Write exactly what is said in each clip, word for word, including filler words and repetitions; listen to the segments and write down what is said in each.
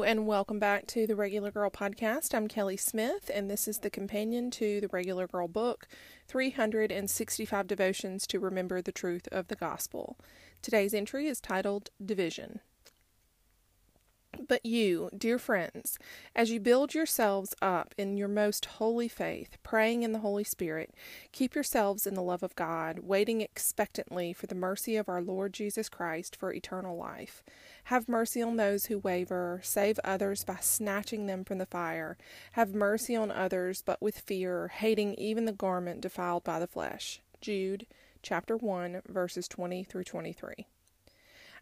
Hello and welcome back to the Regular Girl Podcast. I'm Kelly Smith, and this is the companion to the Regular Girl book, three hundred sixty-five Devotions to Remember the Truth of the Gospel. Today's entry is titled Division. But you, dear friends, as you build yourselves up in your most holy faith, praying in the Holy Spirit, keep yourselves in the love of God, waiting expectantly for the mercy of our Lord Jesus Christ for eternal life. Have mercy on those who waver, save others by snatching them from the fire. Have mercy on others, but with fear, hating even the garment defiled by the flesh. Jude chapter one, verses twenty through twenty-three.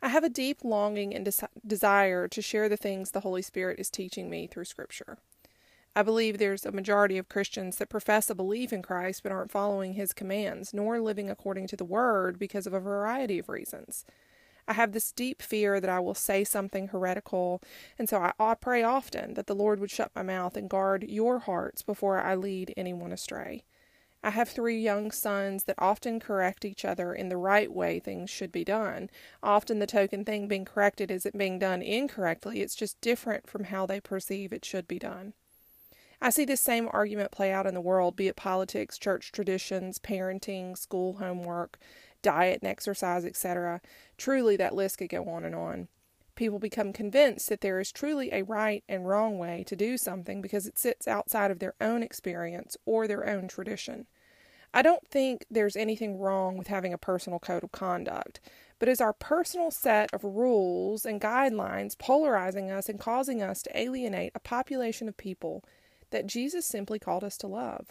I have a deep longing and des- desire to share the things the Holy Spirit is teaching me through Scripture. I believe there's a majority of Christians that profess a belief in Christ but aren't following His commands, nor living according to the Word because of a variety of reasons. I have this deep fear that I will say something heretical, and so I, I pray often that the Lord would shut my mouth and guard your hearts before I lead anyone astray. I have three young sons that often correct each other in the right way things should be done. Often the token thing being corrected isn't being done incorrectly, it's just different from how they perceive it should be done. I see this same argument play out in the world, be it politics, church traditions, parenting, school homework, diet and exercise, et cetera. Truly, that list could go on and on. People become convinced that there is truly a right and wrong way to do something because it sits outside of their own experience or their own tradition. I don't think there's anything wrong with having a personal code of conduct, but is our personal set of rules and guidelines polarizing us and causing us to alienate a population of people that Jesus simply called us to love?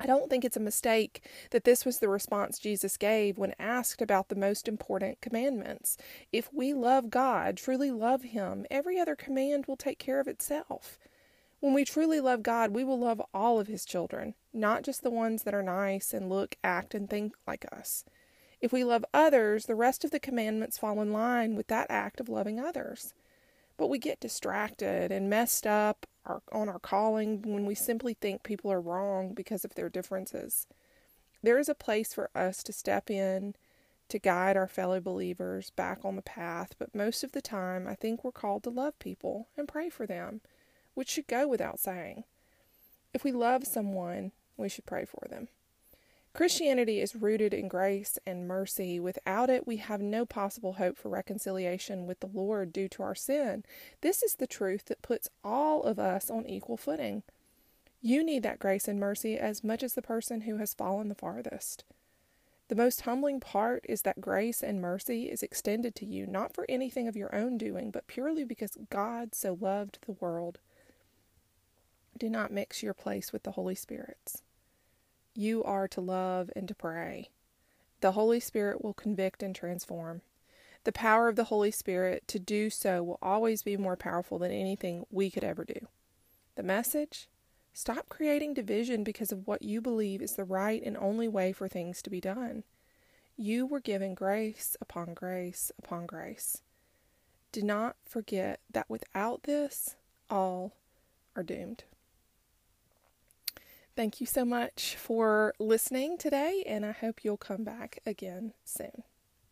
I don't think it's a mistake that this was the response Jesus gave when asked about the most important commandments. If we love God, truly love Him, every other command will take care of itself. When we truly love God, we will love all of His children, not just the ones that are nice and look, act, and think like us. If we love others, the rest of the commandments fall in line with that act of loving others. But we get distracted and messed up on our calling when we simply think people are wrong because of their differences. There is a place for us to step in to guide our fellow believers back on the path, but most of the time I think we're called to love people and pray for them, which should go without saying. If we love someone, we should pray for them. Christianity is rooted in grace and mercy. Without it, we have no possible hope for reconciliation with the Lord due to our sin. This is the truth that puts all of us on equal footing. You need that grace and mercy as much as the person who has fallen the farthest. The most humbling part is that grace and mercy is extended to you, not for anything of your own doing, but purely because God so loved the world. Do not mix your place with the Holy Spirit's. You are to love and to pray. The Holy Spirit will convict and transform. The power of the Holy Spirit to do so will always be more powerful than anything we could ever do. The message? Stop creating division because of what you believe is the right and only way for things to be done. You were given grace upon grace upon grace. Do not forget that without this, all are doomed. Thank you so much for listening today, and I hope you'll come back again soon.